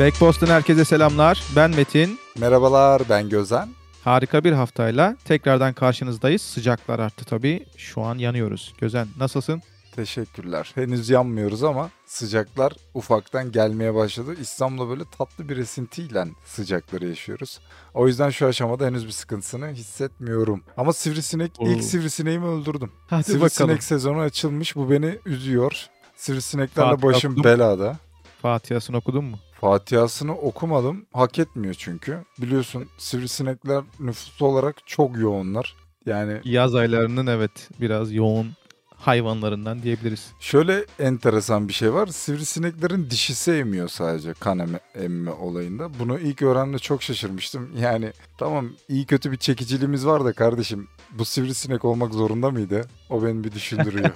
Backboston herkese selamlar. Ben Metin. Merhabalar, ben Gözen. Harika bir haftayla tekrardan karşınızdayız. Sıcaklar arttı tabii. Şu an yanıyoruz. Gözen, nasılsın? Teşekkürler. Henüz yanmıyoruz ama sıcaklar ufaktan gelmeye başladı. İstanbul'da böyle tatlı bir esintiyle sıcakları yaşıyoruz. O yüzden şu aşamada henüz bir sıkıntısını hissetmiyorum. Ama sivrisinek, ilk sivrisineğimi öldürdüm. Hadi sivrisinek bakalım. Sezonu açılmış. Bu beni üzüyor. Sivrisineklerle başım belada. Fatiha'sını okudun mu? Fatiha'sını okumadım. Hak etmiyor çünkü. Biliyorsun sivrisinekler nüfus olarak çok yoğunlar. Yani yaz aylarının evet biraz yoğun hayvanlarından diyebiliriz. Şöyle enteresan bir şey var. Sivrisineklerin dişisi emiyor sadece kan emme olayında. Bunu ilk öğrendiğimde çok şaşırmıştım. Yani tamam iyi kötü bir çekiciliğimiz var da kardeşim bu sivrisinek olmak zorunda mıydı? O beni bir düşündürüyor.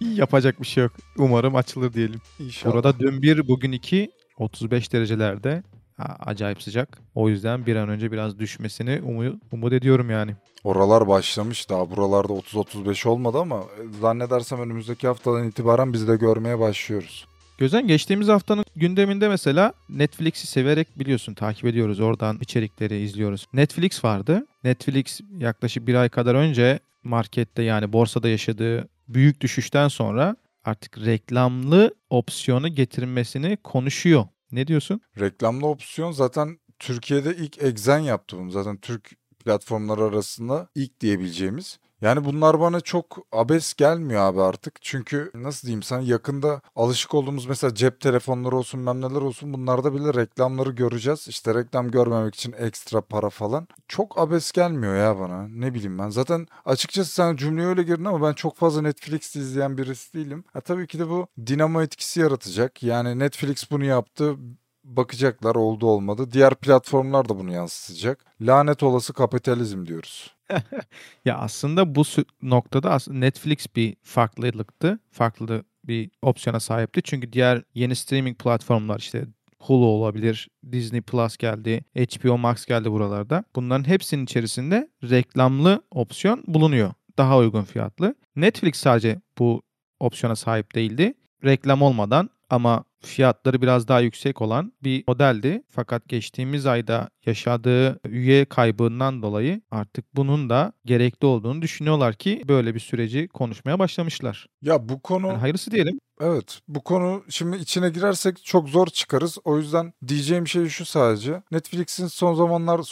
Yapacak bir şey yok. Umarım açılır diyelim. İnşallah. Burada dün 1, bugün 2, 35 derecelerde. Acayip sıcak. O yüzden bir an önce biraz düşmesini umut ediyorum yani. Oralar başlamış. Daha buralarda 30-35 olmadı ama zannedersem önümüzdeki haftadan itibaren biz de görmeye başlıyoruz. Gözen, geçtiğimiz haftanın gündeminde mesela Netflix'i severek biliyorsun takip ediyoruz. Oradan içerikleri izliyoruz. Netflix vardı. Netflix yaklaşık bir ay kadar önce markette yani borsada yaşadığı büyük düşüşten sonra artık reklamlı opsiyonu getirmesini konuşuyor. Ne diyorsun? Reklamlı opsiyon zaten Türkiye'de ilk Exxen yaptı bunu. Zaten Türk platformları arasında ilk diyebileceğimiz. Yani bunlar bana çok abes gelmiyor abi artık. Çünkü nasıl diyeyim sana, yakında alışık olduğumuz mesela cep telefonları olsun, memneler olsun, bunlarda bile reklamları göreceğiz. İşte reklam görmemek için ekstra para falan. Çok abes gelmiyor ya bana. Ne bileyim ben. Zaten açıkçası sen cümleye öyle girdin ama ben çok fazla Netflix izleyen birisi değilim. Tabii ki de bu dinamo etkisi yaratacak. Yani Netflix bunu yaptı. Bakacaklar oldu olmadı. Diğer platformlar da bunu yansıtacak. Lanet olası kapitalizm diyoruz. Ya aslında bu noktada Netflix bir farklılıktı. Farklı bir opsiyona sahipti. Çünkü diğer yeni streaming platformlar işte Hulu olabilir, Disney Plus geldi, HBO Max geldi buralarda. Bunların hepsinin içerisinde reklamlı opsiyon bulunuyor. Daha uygun fiyatlı. Netflix sadece bu opsiyona sahip değildi. Reklam olmadan ama fiyatları biraz daha yüksek olan bir modeldi. Fakat geçtiğimiz ayda yaşadığı üye kaybından dolayı artık bunun da gerekli olduğunu düşünüyorlar ki böyle bir süreci konuşmaya başlamışlar. Ya bu konu... Yani hayırlısı diyelim. Evet, bu konu şimdi içine girersek çok zor çıkarız. O yüzden diyeceğim şey şu sadece. Netflix'in son zamanlar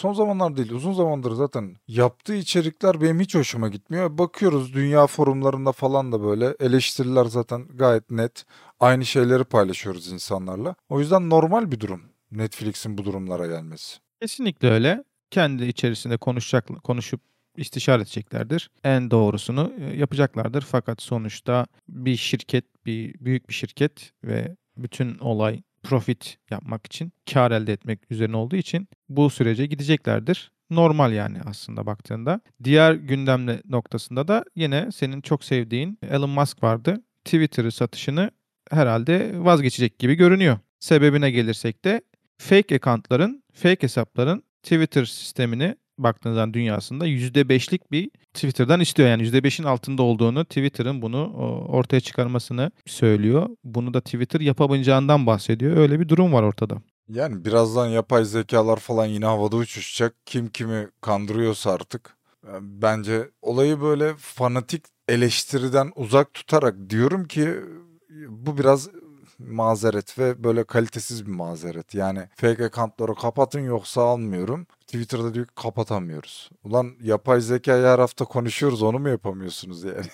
değil uzun zamandır zaten yaptığı içerikler benim hiç hoşuma gitmiyor. Bakıyoruz dünya forumlarında falan da böyle eleştiriler zaten gayet net. Aynı şeyleri paylaşıyoruz insanlarla. O yüzden normal bir durum Netflix'in bu durumlara gelmesi. Kesinlikle öyle. Kendi içerisinde konuşup istişare edeceklerdir. En doğrusunu yapacaklardır. Fakat sonuçta bir şirket, büyük bir şirket ve bütün olay profit yapmak için, kar elde etmek üzerine olduğu için bu sürece gideceklerdir. Normal yani aslında baktığında. Diğer gündemli noktasında da yine senin çok sevdiğin Elon Musk vardı. Twitter'ı satışını herhalde vazgeçecek gibi görünüyor. Sebebine gelirsek de fake account'ların, fake hesapların Twitter sistemini baktığınızda dünyasında %5'lik bir Twitter'dan istiyor. Yani %5'in altında olduğunu, Twitter'ın bunu ortaya çıkarmasını söylüyor. Bunu da Twitter yapamayacağından bahsediyor. Öyle bir durum var ortada. Yani birazdan yapay zekalar falan yine havada uçuşacak. Kim kimi kandırıyorsa artık. Bence olayı böyle fanatik eleştiriden uzak tutarak diyorum ki bu biraz mazeret ve böyle kalitesiz bir mazeret. Yani fake account'ları kapatın yoksa almıyorum. Twitter'da diyor ki kapatamıyoruz. Ulan yapay zekayı her hafta konuşuyoruz, onu mu yapamıyorsunuz yani?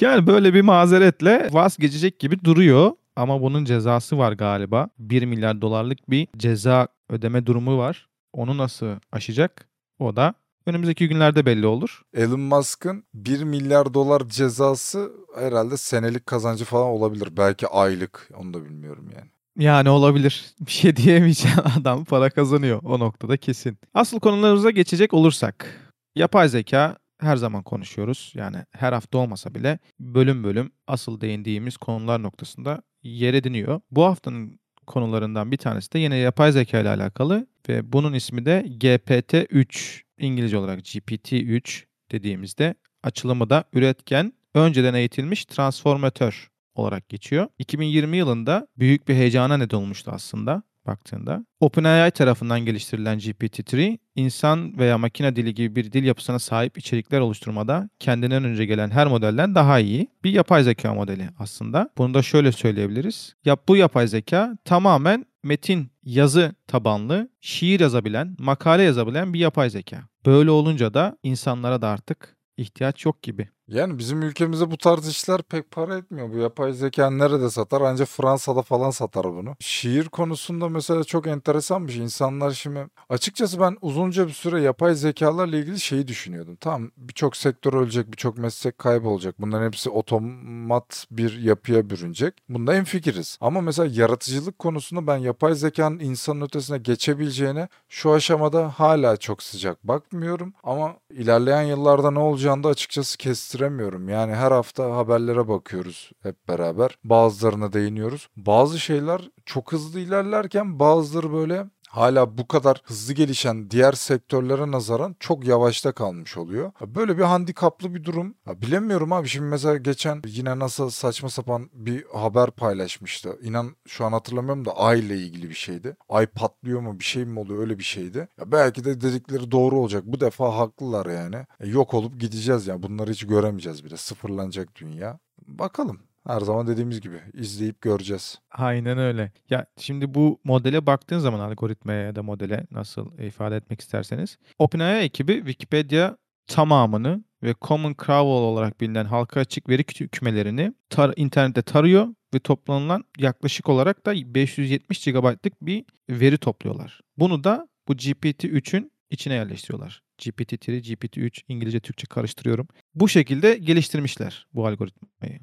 Yani böyle bir mazeretle vazgeçecek gibi duruyor. Ama bunun cezası var galiba. 1 milyar dolarlık bir ceza ödeme durumu var. Onu nasıl aşacak? O da önümüzdeki günlerde belli olur. Elon Musk'ın 1 milyar dolar cezası herhalde senelik kazancı falan olabilir. Belki aylık, onu da bilmiyorum yani. Yani olabilir. Bir şey diyemeyeceğim, adam para kazanıyor. O noktada kesin. Asıl konularımıza geçecek olursak. Yapay zeka her zaman konuşuyoruz. Yani her hafta olmasa bile bölüm bölüm asıl değindiğimiz konular noktasında yer ediniyor. Bu haftanın konularından bir tanesi de yine yapay zeka ile alakalı ve bunun ismi de GPT-3. İngilizce olarak GPT-3 dediğimizde açılımı da üretken, önceden eğitilmiş transformatör olarak geçiyor. 2020 yılında büyük bir heyecana neden olmuştu aslında. baktığında. OpenAI tarafından geliştirilen GPT-3, insan veya makine dili gibi bir dil yapısına sahip içerikler oluşturmada kendinden önce gelen her modelden daha iyi bir yapay zeka modeli aslında. Bunu da şöyle söyleyebiliriz. Bu yapay zeka tamamen metin, yazı tabanlı, şiir yazabilen, makale yazabilen bir yapay zeka. Böyle olunca da insanlara da artık ihtiyaç yok gibi. Yani bizim ülkemizde bu tarz işler pek para etmiyor. Bu yapay zeka nerede satar? Ancak Fransa'da falan satar bunu. Şiir konusunda mesela çok enteresan bir şey. İnsanlar şimdi... Açıkçası ben uzunca bir süre yapay zekalarla ilgili şeyi düşünüyordum. Tamam, birçok sektör ölecek, birçok meslek kaybolacak. Bunların hepsi otomat bir yapıya bürünecek. Bunda hemfikiriz. Ama mesela yaratıcılık konusunda ben yapay zekanın insanın ötesine geçebileceğine şu aşamada hala çok sıcak bakmıyorum. Ama ilerleyen yıllarda ne olacağını da açıkçası kestiremiyorum. Yani her hafta haberlere bakıyoruz hep beraber. Bazılarına değiniyoruz. Bazı şeyler çok hızlı ilerlerken bazıları böyle hala bu kadar hızlı gelişen diğer sektörlere nazaran çok yavaşta kalmış oluyor. Böyle bir handikaplı bir durum. Bilemiyorum abi, şimdi mesela geçen yine NASA saçma sapan bir haber paylaşmıştı. İnan şu an hatırlamıyorum da Ay ile ilgili bir şeydi. Ay patlıyor mu, bir şey mi oluyor, öyle bir şeydi. Ya belki de dedikleri doğru olacak. Bu defa haklılar yani. Yok olup gideceğiz yani. Bunları hiç göremeyeceğiz bile. Sıfırlanacak dünya. Bakalım. Her zaman dediğimiz gibi izleyip göreceğiz. Aynen öyle. Ya şimdi bu modele baktığın zaman, algoritmaya ya da modele nasıl ifade etmek isterseniz, OpenAI ekibi Wikipedia tamamını ve Common Crawl olarak bilinen halka açık veri kümelerini internette tarıyor ve toplanılan yaklaşık olarak da 570 GB'lık bir veri topluyorlar. Bunu da bu GPT-3'ün içine yerleştiriyorlar. GPT-3, GPT-3 İngilizce Türkçe karıştırıyorum. Bu şekilde geliştirmişler bu algoritmayı.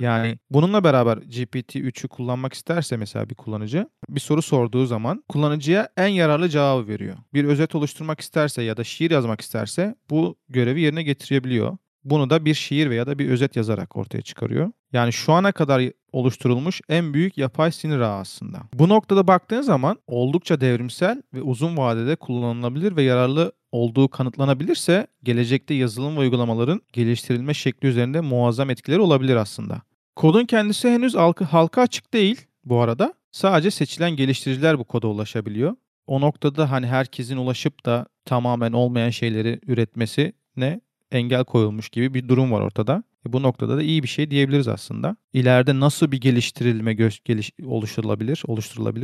Yani bununla beraber GPT-3'ü kullanmak isterse mesela bir kullanıcı bir soru sorduğu zaman kullanıcıya en yararlı cevabı veriyor. Bir özet oluşturmak isterse ya da şiir yazmak isterse bu görevi yerine getirebiliyor. Bunu da bir şiir veya da bir özet yazarak ortaya çıkarıyor. Yani şu ana kadar oluşturulmuş en büyük yapay sinir ağı aslında. Bu noktada baktığın zaman oldukça devrimsel ve uzun vadede kullanılabilir ve yararlı olduğu kanıtlanabilirse gelecekte yazılım ve uygulamaların geliştirilme şekli üzerinde muazzam etkileri olabilir aslında. Kodun kendisi henüz halka açık değil bu arada. Sadece seçilen geliştiriciler bu koda ulaşabiliyor. O noktada hani herkesin ulaşıp da tamamen olmayan şeyleri üretmesine engel koyulmuş gibi bir durum var ortada. Bu noktada da iyi bir şey diyebiliriz aslında. İleride nasıl bir geliştirilme oluşturulabilir?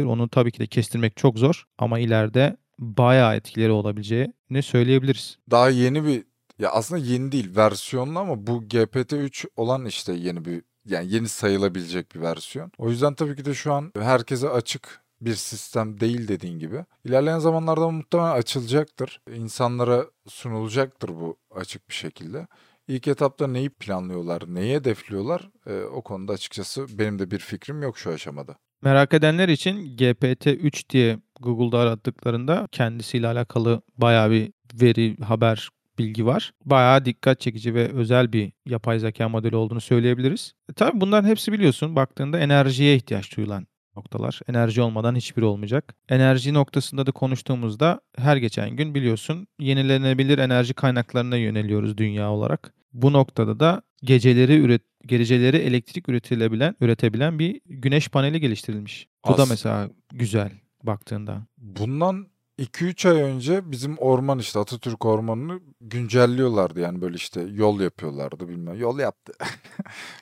Onu tabii ki de kestirmek çok zor ama ileride bayağı etkileri olabileceğini söyleyebiliriz. Daha yeni bir, ya aslında yeni değil versiyonlu ama bu GPT-3 olan işte yeni bir, yani yeni sayılabilecek bir versiyon. O yüzden tabii ki de şu an herkese açık bir sistem değil dediğin gibi. İlerleyen zamanlarda muhtemelen açılacaktır. İnsanlara sunulacaktır bu açık bir şekilde. İlk etapta neyi planlıyorlar, neyi hedefliyorlar? O konuda açıkçası benim de bir fikrim yok şu aşamada. Merak edenler için GPT-3 diye Google'da aradıklarında kendisiyle alakalı bayağı bir veri, haber, bilgi var. Bayağı dikkat çekici ve özel bir yapay zeka modeli olduğunu söyleyebiliriz. Tabii bunların hepsi biliyorsun baktığında enerjiye ihtiyaç duyulan noktalar. Enerji olmadan hiçbiri olmayacak. Enerji noktasında da konuştuğumuzda her geçen gün biliyorsun yenilenebilir enerji kaynaklarına yöneliyoruz dünya olarak. Bu noktada da geceleri elektrik üretebilen bir güneş paneli geliştirilmiş. Bu da mesela güzel baktığında. Bundan 2-3 ay önce bizim orman işte Atatürk ormanını güncelliyorlardı. Yani böyle işte yol yapıyorlardı bilmem. Yol yaptı.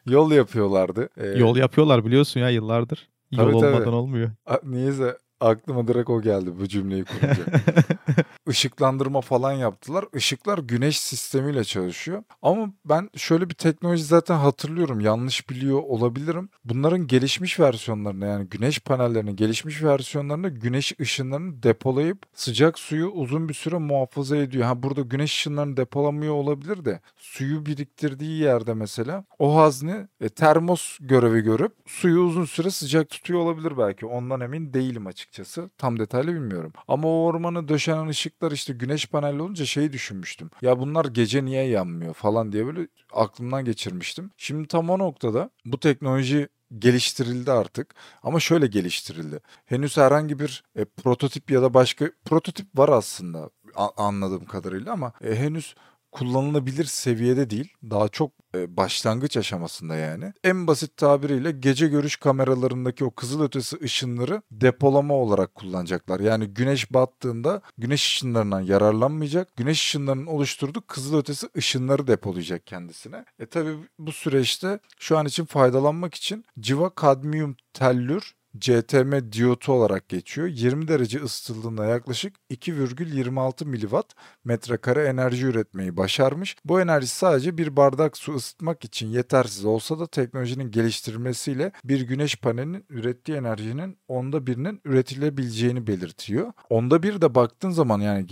Yol yapıyorlardı. Yol yapıyorlar biliyorsun ya yıllardır. Yol tabii, olmadan tabii. Olmuyor. Niyeyse aklıma direkt o geldi bu cümleyi kurunca. Işıklandırma falan yaptılar. Işıklar güneş sistemiyle çalışıyor. Ama ben şöyle bir teknoloji zaten hatırlıyorum. Yanlış biliyor olabilirim. Bunların gelişmiş versiyonlarını, yani güneş panellerinin gelişmiş versiyonlarında güneş ışınlarını depolayıp sıcak suyu uzun bir süre muhafaza ediyor. Burada güneş ışınlarını depolamıyor olabilir de suyu biriktirdiği yerde mesela o hazne termos görevi görüp suyu uzun süre sıcak tutuyor olabilir belki. Ondan emin değilim açıkçası. Tam detaylı bilmiyorum. Ama o ormanı döşenen ışıklar işte güneş panelli olunca şeyi düşünmüştüm. Ya bunlar gece niye yanmıyor falan diye böyle aklımdan geçirmiştim. Şimdi tam o noktada bu teknoloji geliştirildi artık. Ama şöyle geliştirildi. Henüz herhangi bir prototip ya da başka prototip var aslında anladığım kadarıyla ama henüz kullanılabilir seviyede değil. Daha çok başlangıç aşamasında yani. En basit tabiriyle gece görüş kameralarındaki o kızılötesi ışınları depolama olarak kullanacaklar. Yani güneş battığında güneş ışınlarından yararlanmayacak. Güneş ışınlarının oluşturduğu kızılötesi ışınları depolayacak kendisine. Tabii bu süreçte şu an için faydalanmak için civa kadmiyum tellür CTM diyotu olarak geçiyor. 20 derece ısıtıldığında yaklaşık 2,26 miliwatt metrekare enerji üretmeyi başarmış. Bu enerji sadece bir bardak su ısıtmak için yetersiz olsa da teknolojinin geliştirilmesiyle bir güneş panelinin ürettiği enerjinin onda birinin üretilebileceğini belirtiyor. Onda bir de baktığın zaman yani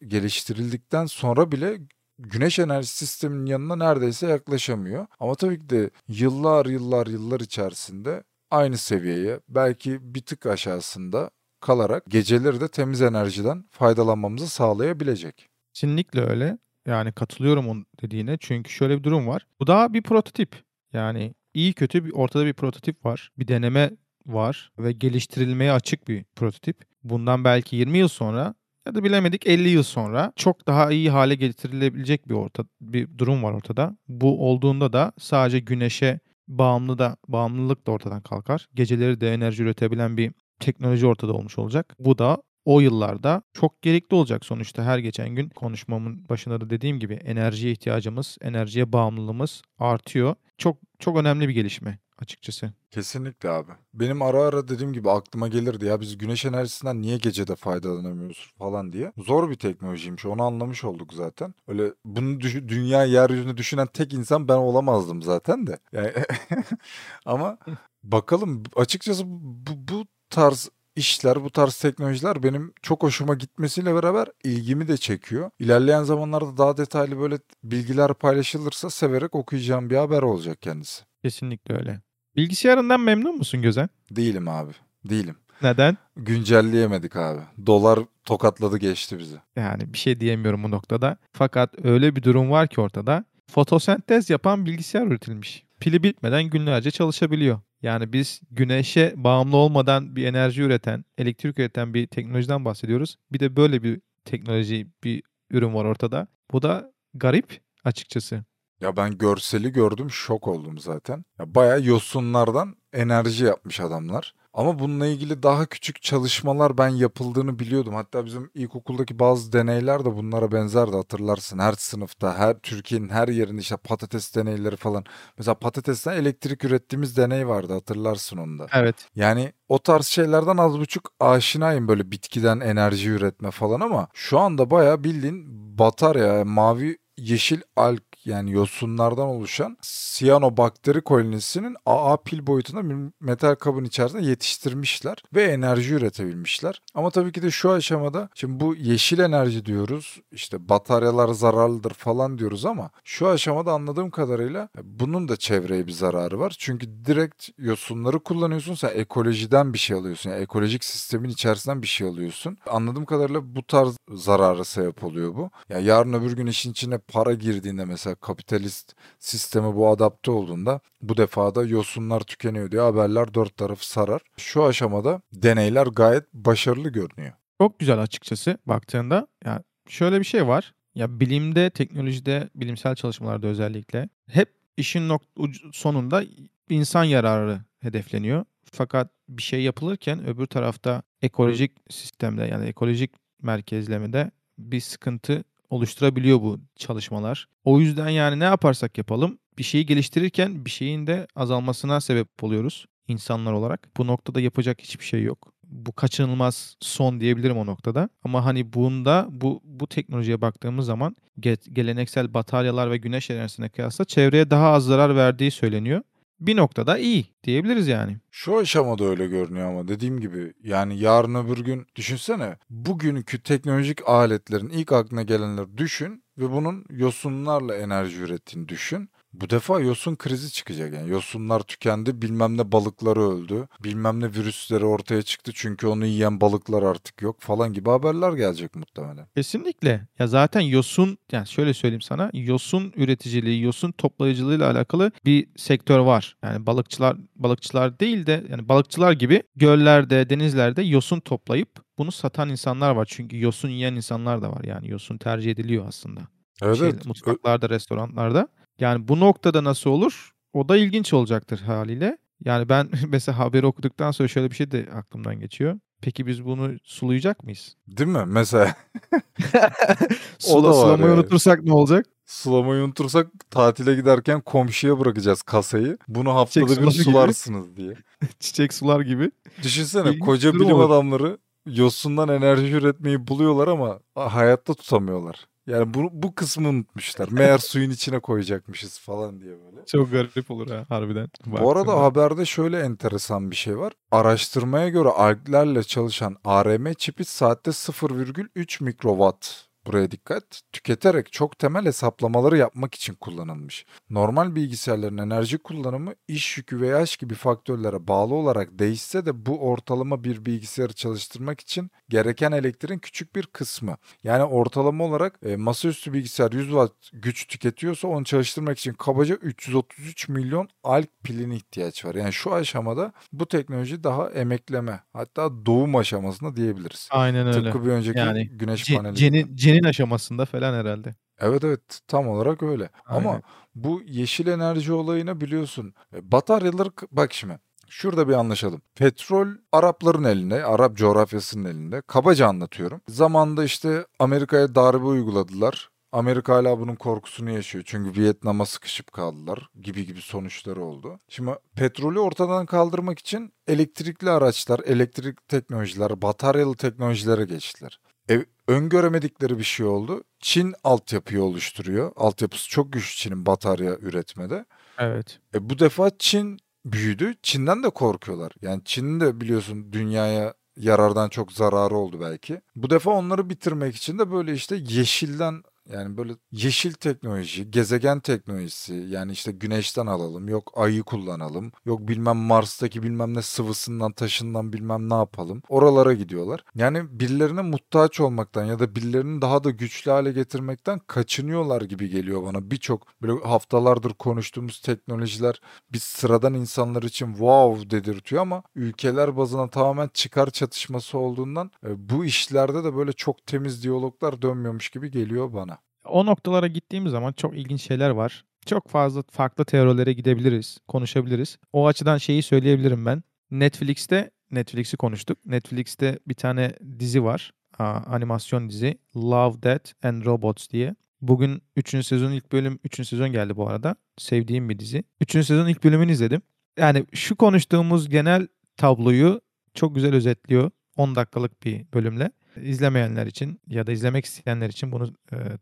geliştirildikten sonra bile güneş enerji sisteminin yanına neredeyse yaklaşamıyor. Ama tabii ki de yıllar içerisinde aynı seviyeye belki bir tık aşağısında kalarak geceleri de temiz enerjiden faydalanmamızı sağlayabilecek. Kesinlikle öyle. Yani katılıyorum onun dediğine. Çünkü şöyle bir durum var. Bu daha bir prototip. Yani iyi kötü ortada bir prototip var. Bir deneme var ve geliştirilmeye açık bir prototip. Bundan belki 20 yıl sonra ya da bilemedik 50 yıl sonra çok daha iyi hale getirilebilecek bir durum var ortada. Bu olduğunda da sadece güneşe bağımlılık da ortadan kalkar. Geceleri de enerji üretebilen bir teknoloji ortada olmuş olacak. Bu da o yıllarda çok gerekli olacak. Sonuçta her geçen gün konuşmamın başında da dediğim gibi enerjiye ihtiyacımız, enerjiye bağımlılığımız artıyor. Çok çok önemli bir gelişme açıkçası. Kesinlikle abi. Benim ara dediğim gibi aklıma gelirdi ya biz güneş enerjisinden niye gecede faydalanamıyoruz falan diye. Zor bir teknolojiymiş, onu anlamış olduk zaten. Öyle bunu dünya yeryüzünde düşünen tek insan ben olamazdım zaten de. Yani ama bakalım açıkçası bu tarz işler, bu tarz teknolojiler benim çok hoşuma gitmesiyle beraber ilgimi de çekiyor. İlerleyen zamanlarda daha detaylı böyle bilgiler paylaşılırsa severek okuyacağım bir haber olacak kendisi. Kesinlikle öyle. Bilgisayarından memnun musun Gözen? Değilim abi. Değilim. Neden? Güncelleyemedik abi. Dolar tokatladı geçti bizi. Yani bir şey diyemiyorum bu noktada. Fakat öyle bir durum var ki ortada. Fotosentez yapan bilgisayar üretilmiş. Pili bitmeden günlerce çalışabiliyor. Yani biz güneşe bağımlı olmadan bir enerji üreten, elektrik üreten bir teknolojiden bahsediyoruz. Bir de böyle bir teknoloji, bir ürün var ortada. Bu da garip açıkçası. Ya ben görseli gördüm, şok oldum zaten. Ya bayağı yosunlardan enerji yapmış adamlar. Ama bununla ilgili daha küçük çalışmalar ben yapıldığını biliyordum. Hatta bizim ilkokuldaki bazı deneyler de bunlara benzerdi, hatırlarsın. Her sınıfta, Türkiye'nin her yerinde işte patates deneyleri falan. Mesela patatesten elektrik ürettiğimiz deney vardı, hatırlarsın onu da. Evet. Yani o tarz şeylerden az buçuk aşinayım, böyle bitkiden enerji üretme falan, ama şu anda bayağı bildiğin batarya, mavi yeşil alg yani yosunlardan oluşan siyanobakteri kolonisinin AA pil boyutunda bir metal kabın içerisinde yetiştirmişler ve enerji üretebilmişler. Ama tabii ki de şu aşamada şimdi bu yeşil enerji diyoruz, işte bataryalar zararlıdır falan diyoruz, ama şu aşamada anladığım kadarıyla bunun da çevreye bir zararı var. Çünkü direkt yosunları kullanıyorsun, sen ekolojiden bir şey alıyorsun. Yani ekolojik sistemin içerisinden bir şey alıyorsun. Anladığım kadarıyla bu tarz zarara sebep oluyor bu. Yani yarın öbür gün işin içine para girdiğinde mesela kapitalist sisteme bu adapte olduğunda bu defa da yosunlar tükeniyor diye haberler dört tarafı sarar. Şu aşamada deneyler gayet başarılı görünüyor. Çok güzel açıkçası baktığında. Yani şöyle bir şey var. Ya bilimde, teknolojide, bilimsel çalışmalarda özellikle hep işin sonunda insan yararı hedefleniyor. Fakat bir şey yapılırken öbür tarafta ekolojik sistemde, yani ekolojik merkezlemede bir sıkıntı oluşturabiliyor bu çalışmalar. O yüzden yani ne yaparsak yapalım bir şeyi geliştirirken bir şeyin de azalmasına sebep oluyoruz insanlar olarak. Bu noktada yapacak hiçbir şey yok. Bu kaçınılmaz son diyebilirim o noktada. Ama hani bunda bu teknolojiye baktığımız zaman geleneksel bataryalar ve güneş enerjisine kıyasla çevreye daha az zarar verdiği söyleniyor. Bir noktada iyi diyebiliriz yani. Şu aşamada öyle görünüyor ama dediğim gibi yani yarın öbür gün düşünsene, bugünkü teknolojik aletlerin ilk aklına gelenleri düşün ve bunun yosunlarla enerji ürettiğini düşün. Bu defa yosun krizi çıkacak yani. Yosunlar tükendi, bilmem ne balıkları öldü, bilmem ne virüsleri ortaya çıktı çünkü onu yiyen balıklar artık yok falan gibi haberler gelecek muhtemelen. Kesinlikle. Ya zaten yosun, yani şöyle söyleyeyim sana, yosun üreticiliği, yosun toplayıcılığıyla alakalı bir sektör var. Yani balıkçılar değil de yani balıkçılar gibi göllerde, denizlerde yosun toplayıp bunu satan insanlar var. Çünkü yosun yiyen insanlar da var yani, yosun tercih ediliyor aslında. Evet, mutfaklarda, restoranlarda. Yani bu noktada nasıl olur? O da ilginç olacaktır haliyle. Yani ben mesela haberi okuduktan sonra şöyle bir şey de aklımdan geçiyor. Peki biz bunu sulayacak mıyız? Değil mi? Mesela. Sulamayı unutursak ne olacak? Sulamayı unutursak tatile giderken komşuya bırakacağız kasayı. Bunu haftada çiçek bir sularsınız gibi. Diye. Çiçek sular gibi. Düşünsene koca bilim adamları yosundan enerji üretmeyi buluyorlar ama hayatta tutamıyorlar. Yani bu kısmı unutmuşlar. Meğer suyun içine koyacakmışız falan diye böyle. Çok garip olur ha harbiden. Bu arada haberde şöyle enteresan bir şey var. Araştırmaya göre alglerle çalışan ARM çipi saatte 0,3 mikrowatt, buraya dikkat, tüketerek çok temel hesaplamaları yapmak için kullanılmış. Normal bilgisayarların enerji kullanımı iş yükü ve yaş gibi faktörlere bağlı olarak değişse de bu ortalama bir bilgisayarı çalıştırmak için gereken elektriğin küçük bir kısmı. Yani ortalama olarak masaüstü bilgisayar 100 watt güç tüketiyorsa onu çalıştırmak için kabaca 333 milyon alg piline ihtiyaç var. Yani şu aşamada bu teknoloji daha emekleme, hatta doğum aşamasında diyebiliriz. Aynen öyle. Tıpkı bir önceki yani, güneş paneli. Cenin aşamasında falan herhalde. Evet tam olarak öyle. Aynen. Ama bu yeşil enerji olayına biliyorsun bataryaları bak şimdi şurada bir anlaşalım. Petrol Arapların elinde, Arap coğrafyasının elinde. Kabaca anlatıyorum. Zamanında işte Amerika'ya darbe uyguladılar. Amerika hala bunun korkusunu yaşıyor. Çünkü Vietnam'a sıkışıp kaldılar gibi sonuçları oldu. Şimdi petrolü ortadan kaldırmak için elektrikli araçlar, elektrikli teknolojiler, bataryalı teknolojilere geçtiler. Öngöremedikleri bir şey oldu. Çin altyapıyı oluşturuyor. Altyapısı çok güçlü Çin'in batarya üretmede. Evet. Bu defa Çin büyüdü. Çin'den de korkuyorlar. Yani Çin'in de biliyorsun dünyaya yarardan çok zararı oldu belki. Bu defa onları bitirmek için de böyle işte yeşilden, yani böyle yeşil teknoloji, gezegen teknolojisi, yani işte güneşten alalım, yok ayı kullanalım, yok bilmem Mars'taki bilmem ne sıvısından, taşından bilmem ne yapalım. Oralara gidiyorlar. Yani birilerine muhtaç olmaktan ya da birilerini daha da güçlü hale getirmekten kaçınıyorlar gibi geliyor bana. Birçok böyle haftalardır konuştuğumuz teknolojiler biz sıradan insanlar için wow dedirtiyor ama ülkeler bazına tamamen çıkar çatışması olduğundan bu işlerde de böyle çok temiz diyaloglar dönmüyormuş gibi geliyor bana. O noktalara gittiğimiz zaman çok ilginç şeyler var. Çok fazla farklı teorilere gidebiliriz, konuşabiliriz. O açıdan şeyi söyleyebilirim ben. Netflix'i konuştuk. Netflix'te bir tane dizi var. Animasyon dizi. Love That and Robots diye. Bugün 3. sezonun ilk bölüm, 3. sezon geldi bu arada. Sevdiğim bir dizi. 3. sezonun ilk bölümünü izledim. Yani şu konuştuğumuz genel tabloyu çok güzel özetliyor. 10 dakikalık bir bölümle. İzlemeyenler için ya da izlemek isteyenler için bunu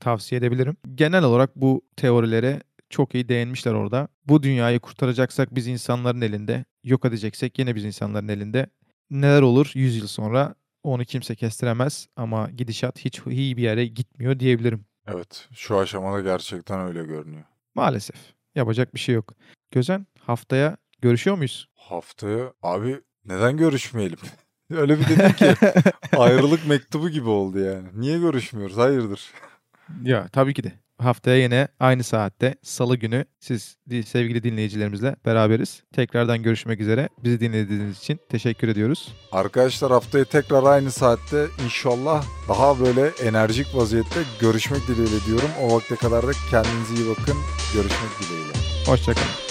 tavsiye edebilirim. Genel olarak bu teorilere çok iyi değinmişler orada. Bu dünyayı kurtaracaksak biz insanların elinde, yok edeceksek yine biz insanların elinde. Neler olur 100 yıl sonra onu kimse kestiremez ama gidişat hiç iyi bir yere gitmiyor diyebilirim. Evet, şu aşamada gerçekten öyle görünüyor. Maalesef yapacak bir şey yok. Gözen, haftaya görüşüyor muyuz? Haftaya abi neden görüşmeyelim? Öyle bir dedik ki ayrılık mektubu gibi oldu yani. Niye görüşmüyoruz? Hayırdır? Ya tabii ki de. Haftaya yine aynı saatte Salı günü siz sevgili dinleyicilerimizle beraberiz. Tekrardan görüşmek üzere. Bizi dinlediğiniz için teşekkür ediyoruz. Arkadaşlar haftaya tekrar aynı saatte inşallah daha böyle enerjik vaziyette görüşmek dileğiyle diyorum. O vakte kadar da kendinize iyi bakın. Görüşmek dileğiyle. Hoşçakalın.